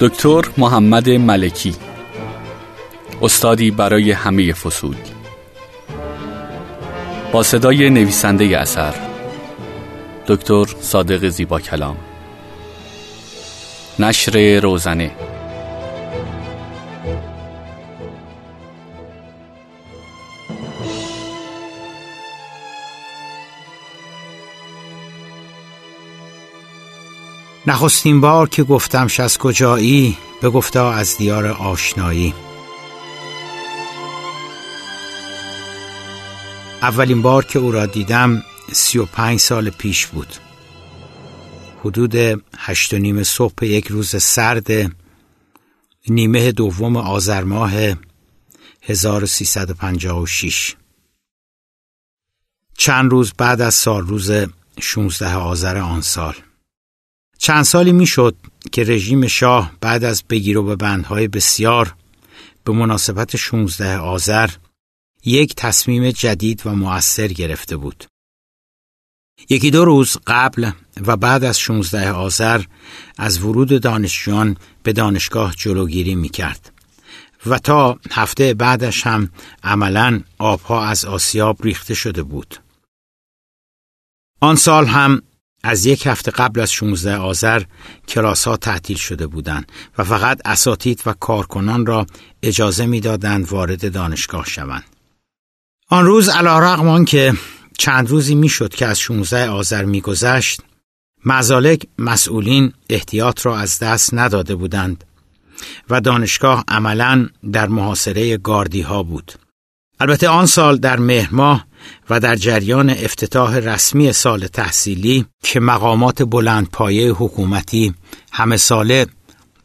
دکتر محمد ملکی، استادی برای همه فصول، با صدای نویسنده اثر دکتر صادق زیباکلام، نشر روزنه. نخستین بار که گفتمش از کجایی، بگفتا از دیار آشنایی. اولین بار که او را دیدم 35 سال پیش بود. حدود 8:30 صبح یک روز سرد نیمه دوم آذر ماه 1356. چند روز بعد از سال روز 16 آذر آن سال. چند سالی میشد که رژیم شاه بعد از بگیر و ببندهای بسیار به مناسبت 16 آذر یک تصمیم جدید و مؤثر گرفته بود. یکی دو روز قبل و بعد از 16 آذر از ورود دانشجویان به دانشگاه جلوگیری میکرد و تا هفته بعدش هم عملاً آبها از آسیاب ریخته شده بود. آن سال هم از یک هفته قبل از 16 آذر کلاس‌ها تعطیل شده بودند و فقط اساتید و کارکنان را اجازه می‌دادند وارد دانشگاه شوند. آن روز علی‌رغم آنکه چند روزی میشد که از 16 آذر می‌گذشت، مزالک مسئولین احتیاط را از دست نداده بودند و دانشگاه عملاً در محاصره گاردی‌ها بود. البته آن سال در مهر ماه و در جریان افتتاح رسمی سال تحصیلی که مقامات بلندپایه حکومتی همه ساله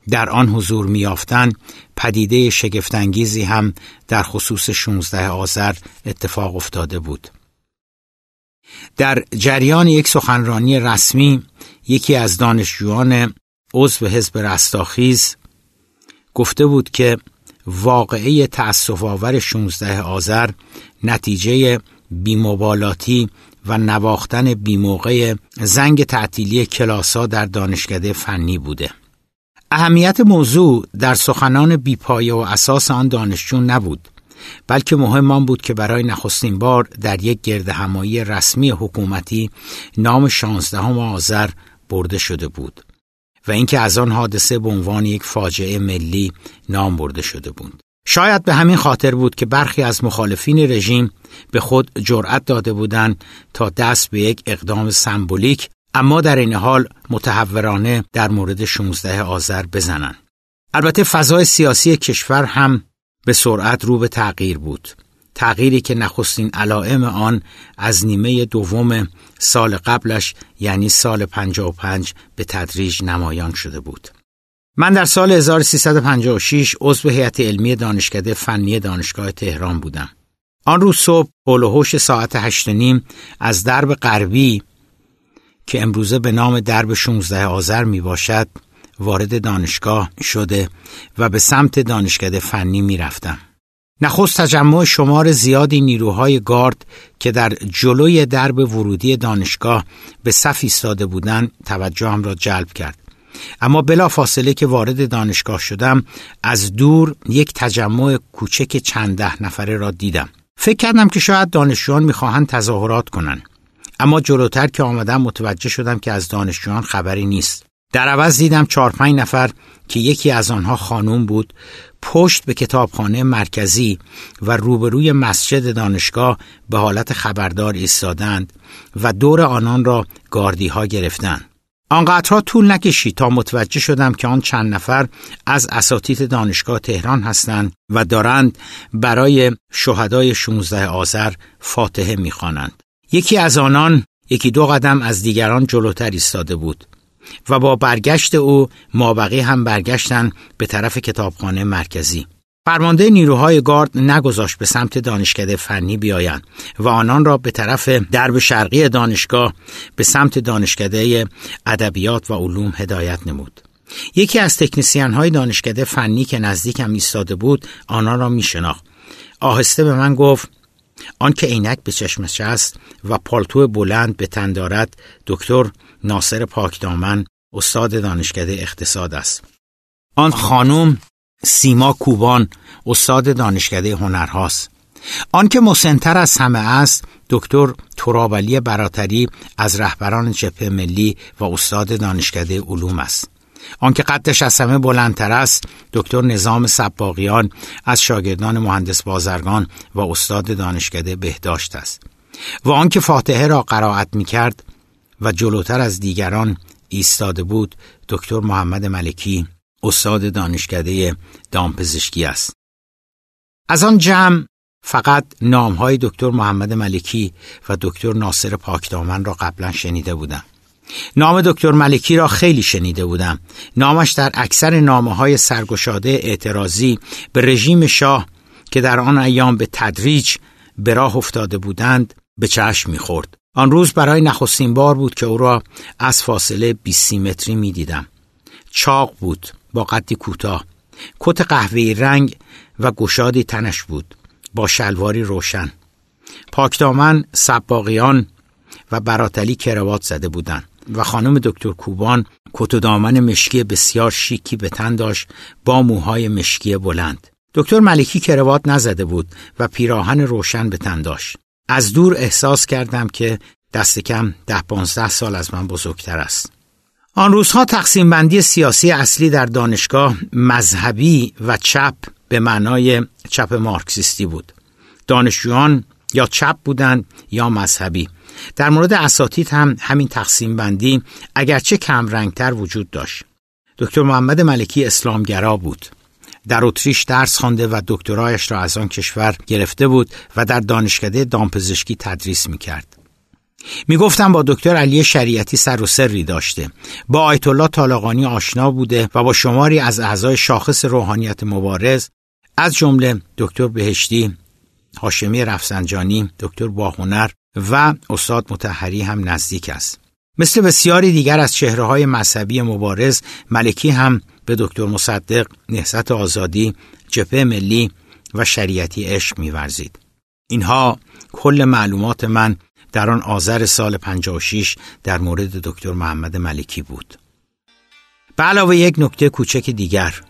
در آن حضور می‌یافتند، پدیده شگفت‌انگیزی هم در خصوص 16 آذر اتفاق افتاده بود. در جریان یک سخنرانی رسمی، یکی از دانشجویان عضو حزب رستاخیز گفته بود که واقعه تأسف‌آور 16 آذر نتیجه بی‌مبالاتی و نواختن بی‌موقع زنگ تعطیلی کلاس‌ها در دانشکده فنی بوده. اهمیت موضوع در سخنان بی‌پایه و اساس آن دانشجو نبود، بلکه مهم آن بود که برای نخستین بار در یک گردهمایی رسمی حکومتی نام 16 آذر برده شده بود و اینکه از آن حادثه به عنوان یک فاجعه ملی نام برده شده بود. شاید به همین خاطر بود که برخی از مخالفین رژیم به خود جرأت داده بودند تا دست به یک اقدام سمبولیک اما در این حال متهورانه در مورد 16 آذر بزنند. البته فضای سیاسی کشور هم به سرعت رو به تغییر بود، تغییری که نخستین علائم آن از نیمه دوم سال قبلش یعنی سال 55 به تدریج نمایان شده بود. من در سال 1356 عضو هیئت علمی دانشکده فنی دانشگاه تهران بودم. آن روز صبح حول و حوش ساعت 8:30 از درب غربی که امروزه به نام درب 16 آذر می باشد وارد دانشگاه شده و به سمت دانشکده فنی می رفتم. نخست تجمع شمار زیادی نیروهای گارد که در جلوی درب ورودی دانشگاه به صف ایستاده بودند توجهم را جلب کرد. اما بلا فاصله که وارد دانشگاه شدم، از دور یک تجمع کوچک چند ده نفره را دیدم. فکر کردم که شاید دانشجویان میخواهند تظاهرات کنند، اما جلوتر که آمدم متوجه شدم که از دانشجویان خبری نیست. در عوض دیدم 4-5 نفر که یکی از آنها خانم بود، پشت به کتابخانه مرکزی و روبروی مسجد دانشگاه به حالت خبردار ایستادند و دور آنان را گاردی‌ها گرفتند. آنقدرها طول نکشید تا متوجه شدم که آن چند نفر از اساتید دانشگاه تهران هستند و دارند برای شهدای 16 آذر فاتحه می‌خوانند. یکی از آنان 1-2 قدم از دیگران جلوتر ایستاده بود و با برگشت او مابقی هم برگشتن به طرف کتابخانه مرکزی. فرمانده نیروهای گارد نگذاشت به سمت دانشکده فنی بیایند و آنان را به طرف درب شرقی دانشگاه به سمت دانشکده ادبیات و علوم هدایت نمود. یکی از تکنسین‌های دانشکده فنی که نزدیکم ایستاده بود آنان را می‌شناخت. آهسته به من گفت: آن که عینک به چشمش است و پالتو بلند به تن دارد دکتر ناصر پاکدامن، استاد دانشکده اقتصاد است. آن خانم سیما کوبان استاد دانشکده هنرهاست. آن که مسن‌تر از همه است دکتر ترابلی براتری از رهبران جبهه ملی و استاد دانشکده علوم است. آن که قدش از همه بلندتر است دکتر نظام صباغیان از شاگردان مهندس بازرگان و استاد دانشکده بهداشت است. و آن که فاتحه را قرائت می‌کرد و جلوتر از دیگران ایستاده بود دکتر محمد ملکی استاد دانشکده دامپزشکی است. از آن جمع فقط نام‌های دکتر محمد ملکی و دکتر ناصر پاکدامن را قبلا شنیده بودم. نام دکتر ملکی را خیلی شنیده بودم. نامش در اکثر نامه‌های سرگشاده اعتراضی به رژیم شاه که در آن ایام به تدریج به راه افتاده بودند به چشم می‌خورد. آن روز برای نخستین بار بود که او را از فاصله 20 متری می‌دیدم. چاق بود، با قدی کوتاه، کت قهوه‌ای رنگ و گشادی تنش بود، با شلواری روشن. پاکدامن، صباغیان و براتلی کراوات زده بودند و خانم دکتر کوبان کت و دامن مشکی بسیار شیکی به تن داشت با موهای مشکی بلند. دکتر ملکی کراوات نزده بود و پیراهن روشن به تن داشت. از دور احساس کردم که دست کم 10-15 سال از من بزرگتر است. آن روزها تقسیم بندی سیاسی اصلی در دانشگاه مذهبی و چپ به معنای چپ مارکسیستی بود. دانشجویان یا چپ بودند یا مذهبی. در مورد اساتید هم همین تقسیم بندی اگرچه کم رنگتر وجود داشت. دکتر محمد ملکی اسلامگرا بود. در اتریش درس خوانده و دکترایش را از آن کشور گرفته بود و در دانشکده دامپزشکی تدریس می‌کرد. میگفتم با دکتر علی شریعتی سر و سری داشته، با آیت الله طالقانی آشنا بوده و با شماری از اعضای شاخص روحانیت مبارز از جمله دکتر بهشتی، هاشمی رفسنجانی، دکتر باهنر و استاد مطهری هم نزدیک است. مثل بسیاری دیگر از چهره‌های مذهبی مبارز، ملکی هم به دکتر مصدق، نهضت آزادی، جبهه ملی و شریعتی عشق می‌ورزید. اینها کل معلومات من در آن آذر سال 56 در مورد دکتر محمد ملکی بود. به علاوه یک نکته کوچک دیگر،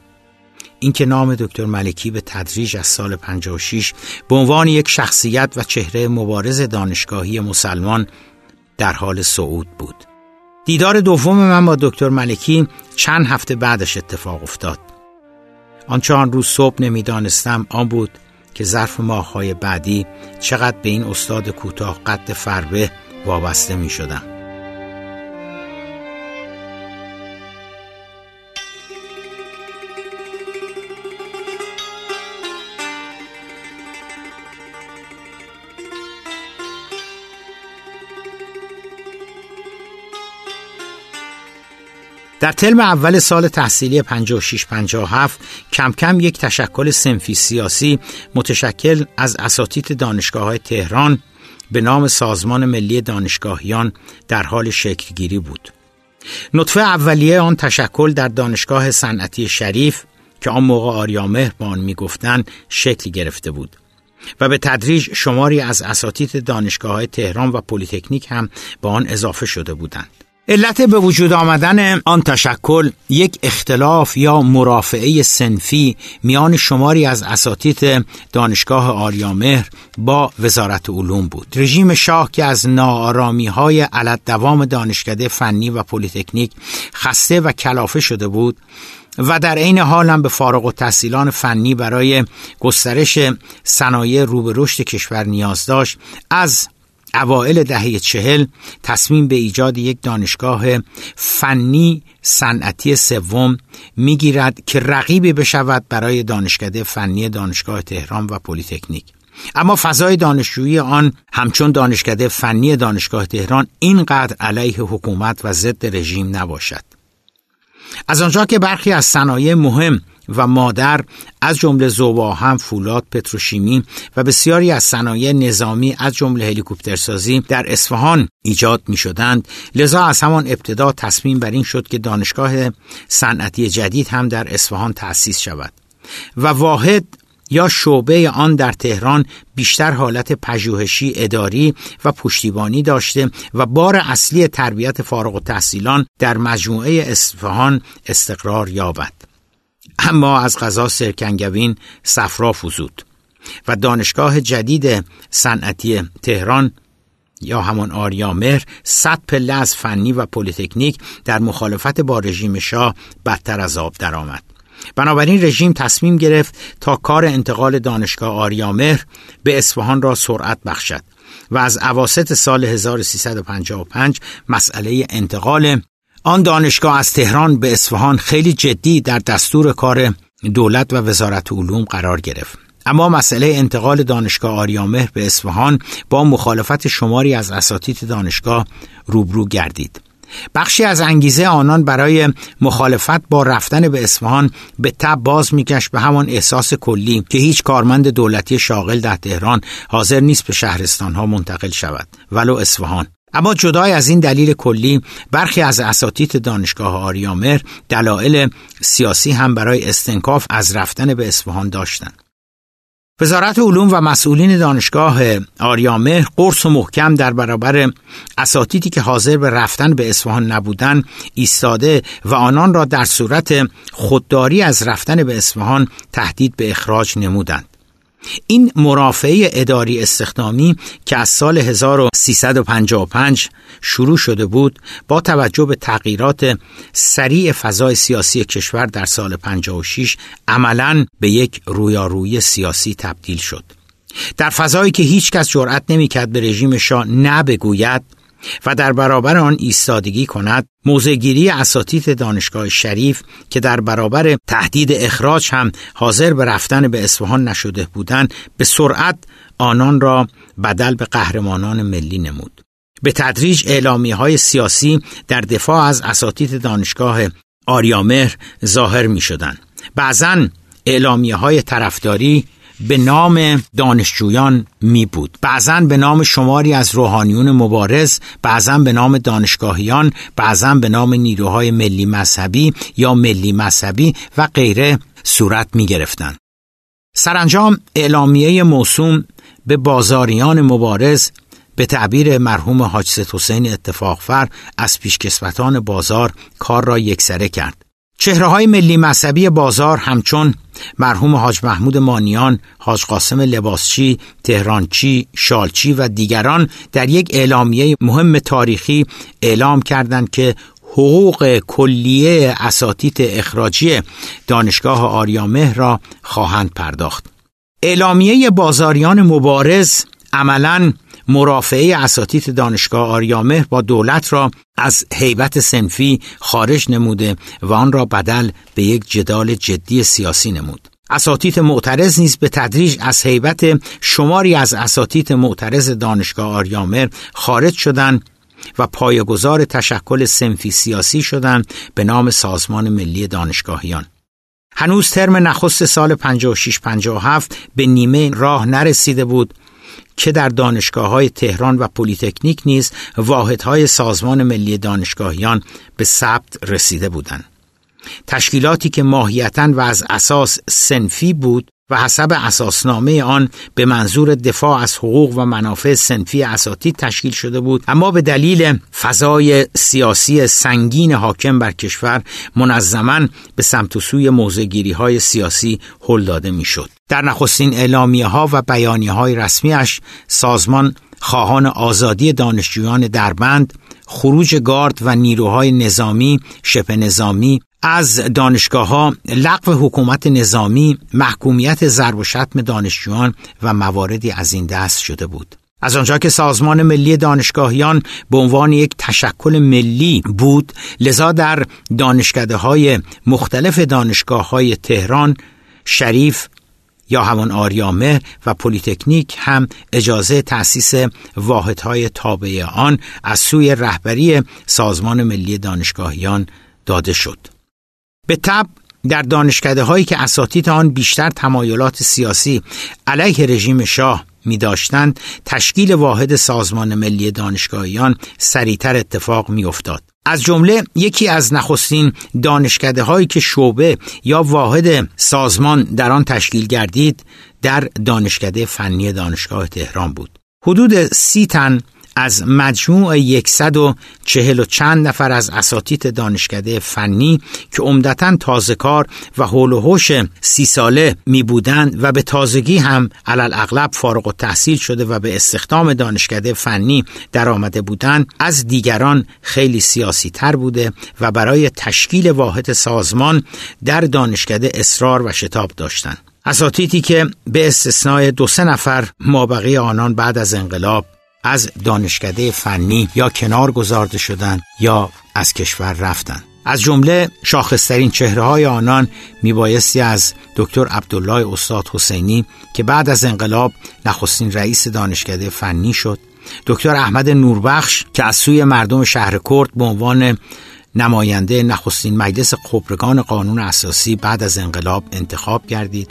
اینکه نام دکتر ملکی به تدریج از سال 56 به عنوان یک شخصیت و چهره مبارز دانشگاهی مسلمان در حال صعود بود. دیدار دوم من با دکتر ملکی چند هفته بعدش اتفاق افتاد. آنچه آن روز صبح نمیدانستم آن بود که ظرف ماه‌های بعدی چقدر به این استاد کوتاه قد فربه وابسته می شدم. در ترم اول سال تحصیلی 56-57 کم کم یک تشکل صنفی سیاسی متشکل از اساتید دانشگاه‌های تهران به نام سازمان ملی دانشگاهیان در حال شکلگیری بود. نطفه اولیه آن تشکل در دانشگاه صنعتی شریف که آن موقع آریامهر به آن می‌گفتند شکل گرفته بود و به تدریج شماری از اساتید دانشگاه‌های تهران و پلی‌تکنیک هم به آن اضافه شده بودند. علت به وجود آمدن آن تشکل یک اختلاف یا مرافعه صنفی میان شماری از اساتید دانشگاه آریامهر با وزارت علوم بود. رژیم شاه که از ناآرامی‌های علت دوام دانشکده فنی و پلی‌تکنیک خسته و کلافه شده بود و در عین حال هم به فارغ التحصیلان فنی برای گسترش صنایع رو به رشد کشور نیاز داشت، از اوائل دهه 40 تصمیم به ایجاد یک دانشگاه فنی صنعتی سوم میگیرد که رقیبی بشود برای دانشکده فنی دانشگاه تهران و پلی‌تکنیک. اما فضای دانشجویی آن همچون دانشکده فنی دانشگاه تهران اینقدر علیه حکومت و ضد رژیم نباشد. از آنجا که برخی از صنایع مهم و مادر از جمله ذوب‌آهن، فولاد، پتروشیمی و بسیاری از صنایع نظامی از جمله هلیکوپترسازی در اصفهان ایجاد می‌شدند، لذا از همان ابتدا تصمیم بر این شد که دانشگاه صنعتی جدید هم در اصفهان تأسیس شود و واحد یا شعبه آن در تهران بیشتر حالت پژوهشی، اداری و پشتیبانی داشته و بار اصلی تربیت فارغ التحصیلان در مجموعه اصفهان استقرار یابد. اما از قضا سرکنگبین صفرا فزود و دانشگاه جدید صنعتی تهران یا همان آریامهر 100 پله از فنی و پلیتکنیک در مخالفت با رژیم شاه بدتر از آب درآمد. بنابراین رژیم تصمیم گرفت تا کار انتقال دانشگاه آریامهر به اصفهان را سرعت بخشد و از اواسط سال 1355 مسئله انتقال آن دانشگاه از تهران به اصفهان خیلی جدی در دستور کار دولت و وزارت علوم قرار گرفت. اما مسئله انتقال دانشگاه آریامهر به اصفهان با مخالفت شماری از اساتید دانشگاه روبرو گردید. بخشی از انگیزه آنان برای مخالفت با رفتن به اصفهان به تب باز می‌گشت به همان احساس کلی که هیچ کارمند دولتی شاغل در تهران حاضر نیست به شهرستان‌ها منتقل شود ولو اصفهان. اما جدای از این دلیل کلی، برخی از اساتید دانشگاه آریامهر دلایل سیاسی هم برای استنکاف از رفتن به اصفهان داشتند. وزارت علوم و مسئولین دانشگاه آریامهر قرص و محکم در برابر اساتیدی که حاضر به رفتن به اصفهان نبودند ایستاده و آنان را در صورت خودداری از رفتن به اصفهان تهدید به اخراج نمودند. این مرافعه اداری استخدامی که از سال 1355 شروع شده بود، با توجه به تغییرات سریع فضای سیاسی کشور در سال 56 عملاً به یک رویارویی سیاسی تبدیل شد. در فضایی که هیچ کس جرأت نمی‌کرد به رژیم شاه نه بگوید و در برابر آن ایستادگی کند، موضع‌گیری اساتید دانشگاه شریف که در برابر تهدید اخراج هم حاضر به رفتن به اصفهان نشده بودند، به سرعت آنان را بدل به قهرمانان ملی نمود. به تدریج اعلامیه‌های سیاسی در دفاع از اساتید دانشگاه آریامهر ظاهر می‌شدند. بعضاً اعلامیه‌های طرفداری به نام دانشجویان می بود، بعضاً به نام شماری از روحانیون مبارز، بعضاً به نام دانشگاهیان، بعضاً به نام نیروهای ملی مذهبی یا ملی مذهبی و غیره صورت می گرفتند. سرانجام اعلامیه موسوم به بازاریان مبارز به تعبیر مرحوم حاج سید حسین اتفاق فر از پیشکسوتان بازار کار را یکسره کرد. چهره‌های ملی مذهبی بازار همچون مرحوم حاج محمود مانیان، حاج قاسم لباسچی، تهرانچی، شالچی و دیگران در یک اعلامیه مهم تاریخی اعلام کردند که حقوق کلیه اساتید اخراجی دانشگاه آریامهر را خواهند پرداخت. اعلامیه بازاریان مبارز عملاً مرافعه اساتید دانشگاه آریامهر با دولت را از هیبت صنفی خارج نموده و آن را بدل به یک جدال جدی سیاسی نمود. اساتید معترض نیز به تدریج از هیبت شماری از اساتید معترض دانشگاه آریامهر خارج شدند و پایه‌گذار تشکل صنفی سیاسی شدند به نام سازمان ملی دانشگاهیان. هنوز ترم نخست سال 56-57 به نیمه راه نرسیده بود که در دانشگاه‌های تهران و پلی‌تکنیک نیز واحدهای سازمان ملی دانشگاهیان به ثبت رسیده بودند. تشکیلاتی که ماهیتاً و از اساس صنفی بود و حسب اساسنامه آن به منظور دفاع از حقوق و منافع صنفی اساتید تشکیل شده بود، اما به دلیل فضای سیاسی سنگین حاکم بر کشور منظماً به سمت و سوی موضع‌گیری‌های سیاسی هل داده می‌شد. در نخستین اعلامیه‌ها و بیانیه‌های رسمی‌اش سازمان خواهان آزادی دانشجویان دربند، خروج گارد و نیروهای نظامی، شبه نظامی از دانشگاه‌ها، لغو حکومت نظامی، محکومیت ضرب و شتم دانشجویان و مواردی از این دست شده بود. از آنجا که سازمان ملی دانشگاهیان به عنوان یک تشکل ملی بود، لذا در دانشکده‌های مختلف دانشگاه‌های تهران، شریف یا همان آریامهر و پلیتکنیک هم اجازه تأسیس واحدهای تابع آن از سوی رهبری سازمان ملی دانشگاهیان داده شد. به تبع در دانشکده‌هایی که اساتید آن بیشتر تمایلات سیاسی علیه رژیم شاه می‌داشتند، تشکیل واحد سازمان ملی دانشگاهیان سریعتر اتفاق می‌افتاد. از جمله یکی از نخستین دانشکده‌هایی که شعبه یا واحد سازمان در آن تشکیل گردید، در دانشکده فنی دانشگاه تهران بود. حدود 30 تن از مجموع 140 نفر از اساتید دانشکده فنی که عمدتاً تازه‌کار و هول و هوش 30 ساله می بودند و به تازگی هم علالاغلب فارغ التحصیل شده و به استخدام دانشکده فنی در آمده بودند، از دیگران خیلی سیاسی تر بوده و برای تشکیل واحد سازمان در دانشکده اصرار و شتاب داشتند. اساتیدی که به استثنای 2-3 نفر مابقی آنان بعد از انقلاب از دانشکده فنی یا کنار گذارده شدند یا از کشور رفتند. از جمله شاخصترین چهره‌های آنان میبایستی از دکتر عبدالله استاد حسینی که بعد از انقلاب نخستین رئیس دانشکده فنی شد، دکتر احمد نوربخش که از سوی مردم شهر کرد به عنوان نماینده نخستین مجلس خبرگان قانون اساسی بعد از انقلاب انتخاب گردید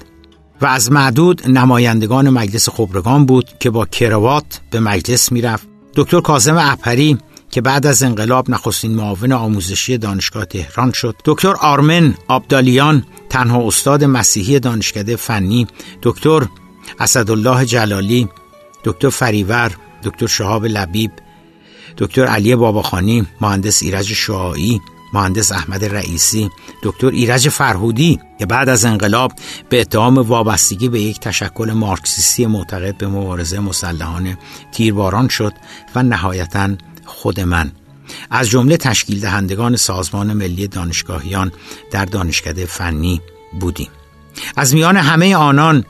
و از معدود نمایندگان مجلس خبرگان بود که با کراوات به مجلس میرفت. دکتر کاظم اپری که بعد از انقلاب نخستین معاون آموزشی دانشگاه تهران شد، دکتر آرمن عبدالیان تنها استاد مسیحی دانشکده فنی، دکتر اسدالله جلالی، دکتر فریور، دکتر شهاب لبیب، دکتر علی باباخانی، مهندس ایرج شعاعی، مهندس احمد رئیسی، دکتر ایرج فرهودی که بعد از انقلاب به اتهام وابستگی به یک تشکل مارکسیستی معتقد به مبارزه مسلحانه تیرباران شد و نهایتاً خود من، از جمله تشکیل دهندگان سازمان ملی دانشگاهیان در دانشکده فنی بودیم. از میان همه آنان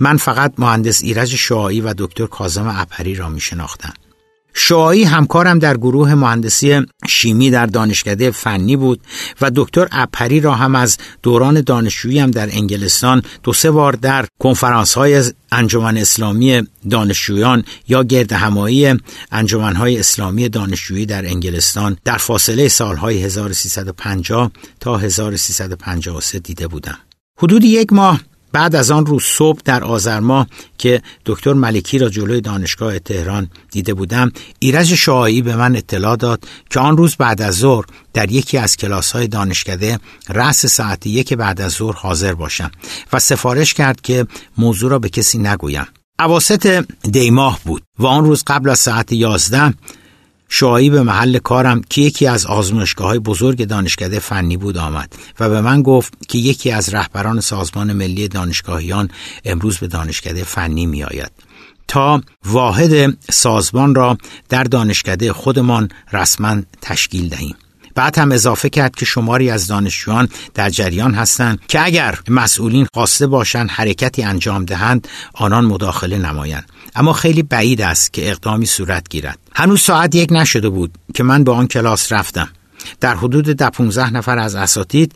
من فقط مهندس ایرج شعاعی و دکتر کاظم اپری را می شناختم. شعاعی همکارم در گروه مهندسی شیمی در دانشکده فنی بود و دکتر اپری را هم از دوران دانشجوییم در انگلستان 2-3 بار در کنفرانس‌های انجمن اسلامی دانشجویان یا گردهمایی انجمن‌های اسلامی دانشجویی در انگلستان در فاصله سال‌های 1350 تا 1353 دیده بودم. حدود 1 ماه بعد از آن روز صبح در آذر ماه که دکتر ملکی را جلوی دانشگاه تهران دیده بودم، ایرج شعاعی به من اطلاع داد که آن روز بعد از ظهر در یکی از کلاس‌های دانشکده رأس ساعت 1 بعد از ظهر حاضر باشم و سفارش کرد که موضوع را به کسی نگویم. اواسط دی ماه بود و آن روز قبل از ساعت 11 شعاعی به محل کارم که یکی از آزمایشگاه‌های بزرگ دانشکده فنی بود آمد و به من گفت که یکی از رهبران سازمان ملی دانشگاهیان امروز به دانشکده فنی می آید تا واحد سازمان را در دانشکده خودمان رسما تشکیل دهیم. بعد هم اضافه کرد که شماری از دانشجویان در جریان هستند که اگر مسئولین خواسته باشند حرکتی انجام دهند آنان مداخله نمایند، اما خیلی بعید است که اقدامی صورت گیرد. هنوز ساعت 1 نشده بود که من به آن کلاس رفتم. در حدود 15 نفر از اساتید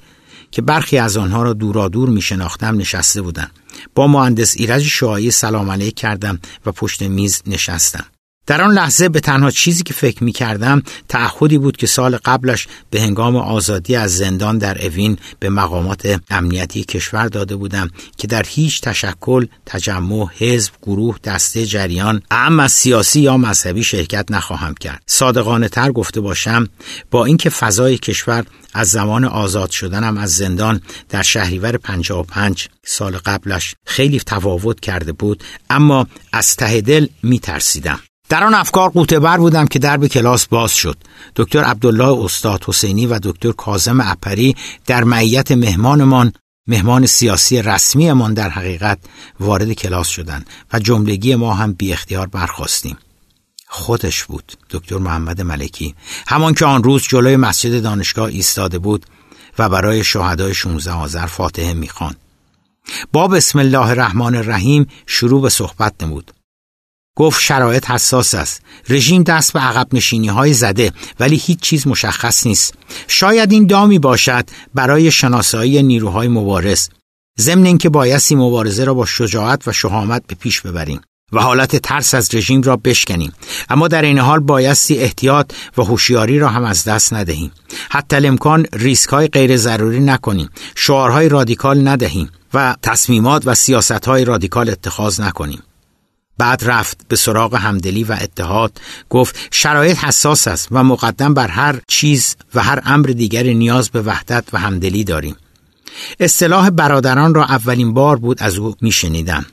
که برخی از آنها را دورادور می شناختم نشسته بودند. با مهندس ایرج شعاعی سلام علیک کردم و پشت میز نشستم. در آن لحظه به تنها چیزی که فکر می کردم تعهدی بود که سال قبلش به هنگام آزادی از زندان در اوین به مقامات امنیتی کشور داده بودم که در هیچ تشکل، تجمع، حزب، گروه، دسته، جریان اما سیاسی یا مذهبی شرکت نخواهم کرد. صادقانه تر گفته باشم، با اینکه فضای کشور از زمان آزاد شدنم از زندان در شهریور 55 سال قبلش خیلی تفاوت کرده بود، اما از ته دل می ترسیدم. در آن افکار غوطه‌بر بودم که درب کلاس باز شد. دکتر عبدالله استاد حسینی و دکتر کاظم اپری در معیت مهمانمان، مهمان سیاسی رسمیمان در حقیقت، وارد کلاس شدند و جملگی ما هم بی اختیار برخاستیم. خودش بود دکتر محمد ملکی، همان که آن روز جلوی مسجد دانشگاه ایستاده بود و برای شهدای 16 آذر فاتحه می‌خواند. با بسم الله الرحمن الرحیم شروع به صحبت نمود. گفت شرایط حساس است. رژیم دست به عقب نشینی‌های زده ولی هیچ چیز مشخص نیست. شاید این دامی باشد برای شناسایی نیروهای مبارز، ضمن اینکه بایستی مبارزه را با شجاعت و شهامت به پیش ببریم و حالت ترس از رژیم را بشکنیم، اما در این حال بایستی احتیاط و هوشیاری را هم از دست ندهیم. حتی الامکان ریسک‌های غیر ضروری نکنیم، شعارهای رادیکال ندهیم و تصمیمات و سیاست‌های رادیکال اتخاذ نکنیم. بعد رفت به سراغ همدلی و اتحاد. گفت شرایط حساس است و مقدم بر هر چیز و هر امر دیگری نیاز به وحدت و همدلی داریم. اصطلاح برادران را اولین بار بود از او میشنیدم،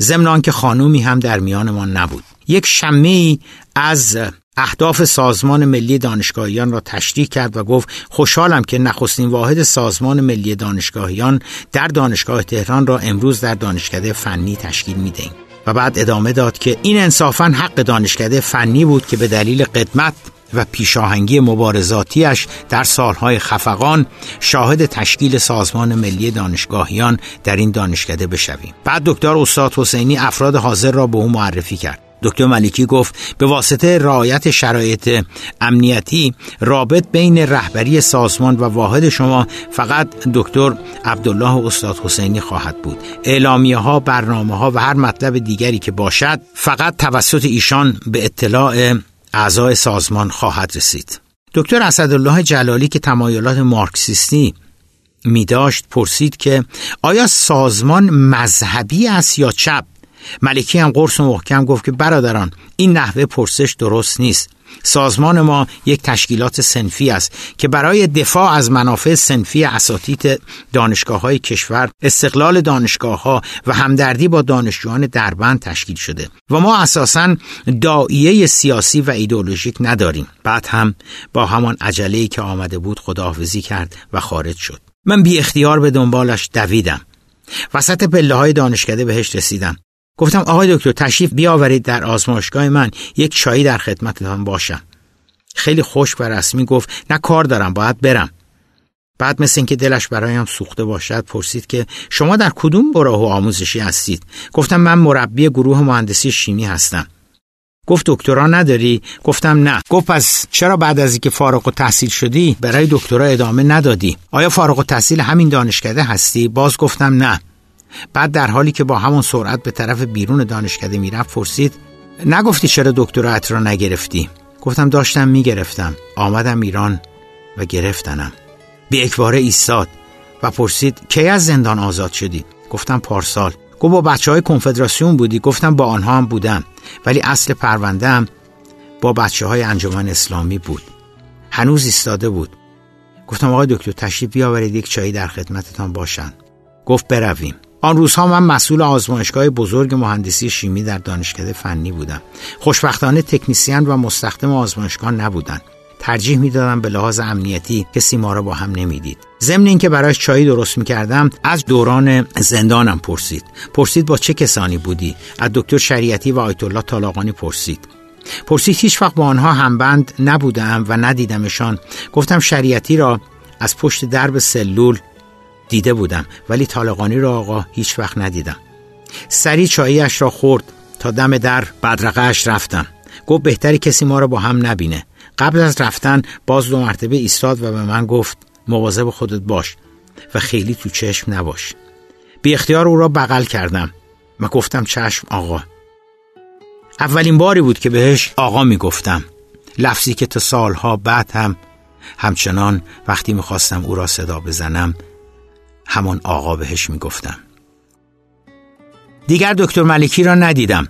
ضمن آنکه خانومی هم در میان ما نبود. یک شمعی از اهداف سازمان ملی دانشگاهیان را تشریح کرد و گفت خوشحالم که نخستین واحد سازمان ملی دانشگاهیان در دانشگاه تهران را امروز در دانشکده فنی تشکیل می‌دهیم. و بعد ادامه داد که این انصافاً حق دانشکده فنی بود که به دلیل قدمت و پیشاهنگی مبارزاتیش در سالهای خفقان شاهد تشکیل سازمان ملی دانشگاهیان در این دانشکده بشویم. بعد دکتر استاد حسینی افراد حاضر را به او معرفی کرد. دکتر ملکی گفت به واسطه رعایت شرایط امنیتی رابط بین رهبری سازمان و واحد شما فقط دکتر عبدالله استاد حسینی خواهد بود. اعلامیه ها، برنامه ها و هر مطلب دیگری که باشد فقط توسط ایشان به اطلاع اعضای سازمان خواهد رسید. دکتر اسدالله جلالی که تمایلات مارکسیستی می داشت پرسید که آیا سازمان مذهبی است یا چپ؟ ملکی هم قرص و محکم گفت که برادران، این نحوه پرسش درست نیست. سازمان ما یک تشکیلات صنفی است که برای دفاع از منافع صنفی اساتید دانشگاه‌های کشور، استقلال دانشگاه‌ها و همدردی با دانشجویان دربند تشکیل شده و ما اساساً داعیه سیاسی و ایدئولوژیک نداریم. بعد هم با همان عجله‌ای که آمده بود خداحافظی کرد و خارج شد. من بی اختیار به دنبالش دویدم. وسط پله‌های دانشکده بهش رسیدم. گفتم آقای دکتر تشریف بیاورید در آزمایشگاه من، یک چایی در خدمتتان باشم. خیلی خشک و رسمی گفت نه کار دارم، باید برم. بعد مثل اینکه دلش برایم سوخته باشد پرسید که شما در کدوم گروه آموزشی هستید؟ گفتم من مربی گروه مهندسی شیمی هستم. گفت دکترا نداری؟ گفتم نه. گفت پس چرا بعد از اینکه فارغ التحصیل شدی برای دکترا ادامه ندادی؟ آیا فارغ التحصیل همین دانشکده هستی؟ باز گفتم نه. بعد در حالی که با همون سرعت به طرف بیرون دانشکده میرفت پرسید نگفتی چرا دکترات را نگرفتی؟ گفتم داشتم میگرفتم، آمدم ایران و گرفتنم. به اکواره ایستاد و پرسید کی از زندان آزاد شدی؟ گفتم پارسال. گفت با بچهای کنفدراسیون بودی؟ گفتم با آنها هم بودم، ولی اصل پرونده‌ام با بچهای انجمن اسلامی بود. هنوز ایستاده بود. گفتم آقای دکتر تشریف بیاورید یک چایی در خدمتتان باشم. گفت برویم. آن روزها من مسئول آزمایشگاه بزرگ مهندسی شیمی در دانشکده فنی بودم. خوشبختانه تکنیسیان و مستخدم آزمایشگاه نبودند. ترجیح میدادم به لحاظ امنیتی کسی ما را با هم نمیدید. ضمن اینکه برایش چایی درست میکردم از دوران زندانم پرسید با چه کسانی بودی؟ از دکتر شریعتی و آیت الله طالقانی پرسید هیچ وقت با آنها همبند نبودم و ندیدمشان. گفتم شریعتی را از پشت درب سلول دیده بودم، ولی طالقانی را آقا هیچ وقت ندیدم. سری چاییش را خورد تا دم در بدرقه‌اش رفتم. گفت بهتری کسی ما را با هم نبینه. قبل از رفتن باز دو مرتبه ایستاد و به من گفت مواظب خودت باش و خیلی تو چشم نباش. بی اختیار او را بغل کردم و گفتم چشم آقا. اولین باری بود که بهش آقا می گفتم، لفظی که تا سالها بعد هم همچنان وقتی می خواستم او را صدا بزنم همان آقا بهش میگفتم. دیگر دکتر ملکی را ندیدم،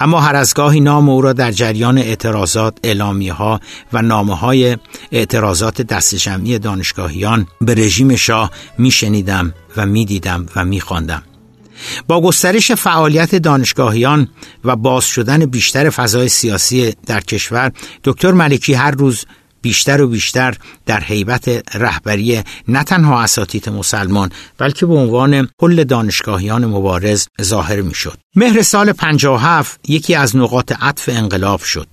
اما هر از گاهی نام او را در جریان اعتراضات، اعلامیه‌ها و نامه‌های اعتراضات دست جمعی دانشگاهیان به رژیم شاه میشنیدم و میدیدم و میخواندم. با گسترش فعالیت دانشگاهیان و باز شدن بیشتر فضای سیاسی در کشور، دکتر ملکی هر روز بیشتر و بیشتر در هیبت رهبری نه تنها اساتید مسلمان بلکه به عنوان کل دانشگاهیان مبارز ظاهر میشد. مهر سال 57 یکی از نقاط عطف انقلاب شد.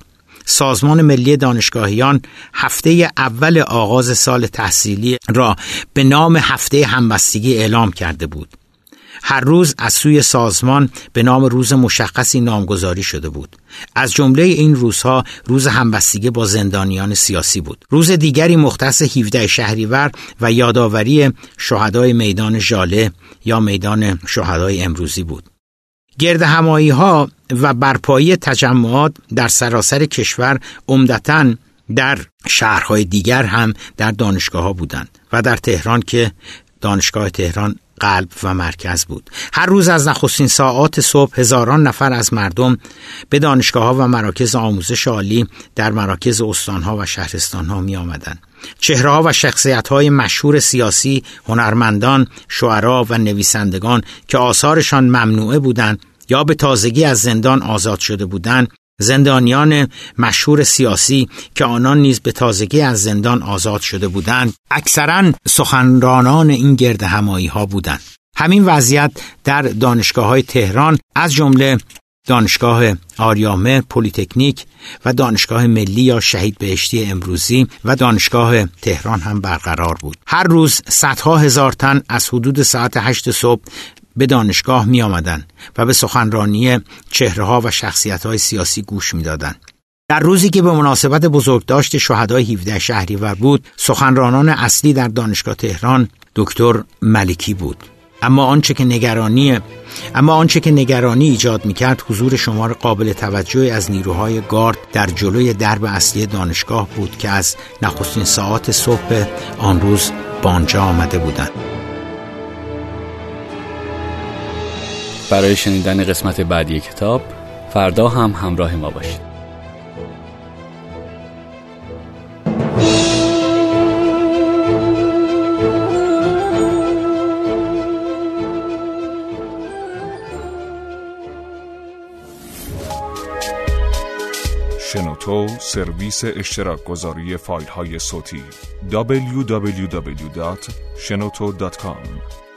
سازمان ملی دانشگاهیان هفته اول آغاز سال تحصیلی را به نام هفته همبستگی اعلام کرده بود. هر روز از سوی سازمان به نام روز مشخصی نامگذاری شده بود. از جمله این روزها روز همبستگی با زندانیان سیاسی بود. روز دیگری مختص 17 شهریور و یادآوری شهدای میدان ژاله یا میدان شهدای امروزی بود. گرد همایی‌ها و برپایی تجمعات در سراسر کشور عمدتاً در شهرهای دیگر هم در دانشگاه‌ها بودند و در تهران که دانشگاه تهران قلب و مرکز بود. هر روز از نخستین ساعات صبح هزاران نفر از مردم به دانشگاه‌ها و مراکز آموزش عالی در مراکز استان‌ها و شهرستان‌ها می‌آمدند. چهره‌ها و شخصیت‌های مشهور سیاسی، هنرمندان، شعرا و نویسندگان که آثارشان ممنوعه بودند یا به تازگی از زندان آزاد شده بودند زندانیان مشهور سیاسی که آنان نیز به تازگی از زندان آزاد شده بودند، اکثرا سخنرانان این گرد همایی ها بودند. همین وضعیت در دانشگاه‌های تهران از جمله دانشگاه آریامهر، پلیتکنیک و دانشگاه ملی یا شهید بهشتی امروزی و دانشگاه تهران هم برقرار بود. هر روز صدها هزار تن از حدود ساعت 8 صبح به دانشگاه می آمدن و به سخنرانی چهره‌ها و شخصیت‌های سیاسی گوش می دادن. در روزی که به مناسبت بزرگداشت شهدای 17 شهریور بود، سخنرانان اصلی در دانشگاه تهران دکتر ملکی بود. اما آنچه که نگرانی ایجاد می‌کرد حضور شمار قابل توجهی از نیروهای گارد در جلوی درب اصلی دانشگاه بود که از نخستین ساعات صبح آن روز به آنجا آمده بودند. برای شنیدن قسمت بعدی کتاب فردا هم همراه ما باشید. شنوتو سرویس اشتراک گذاری فایل های صوتی www.shenoto.com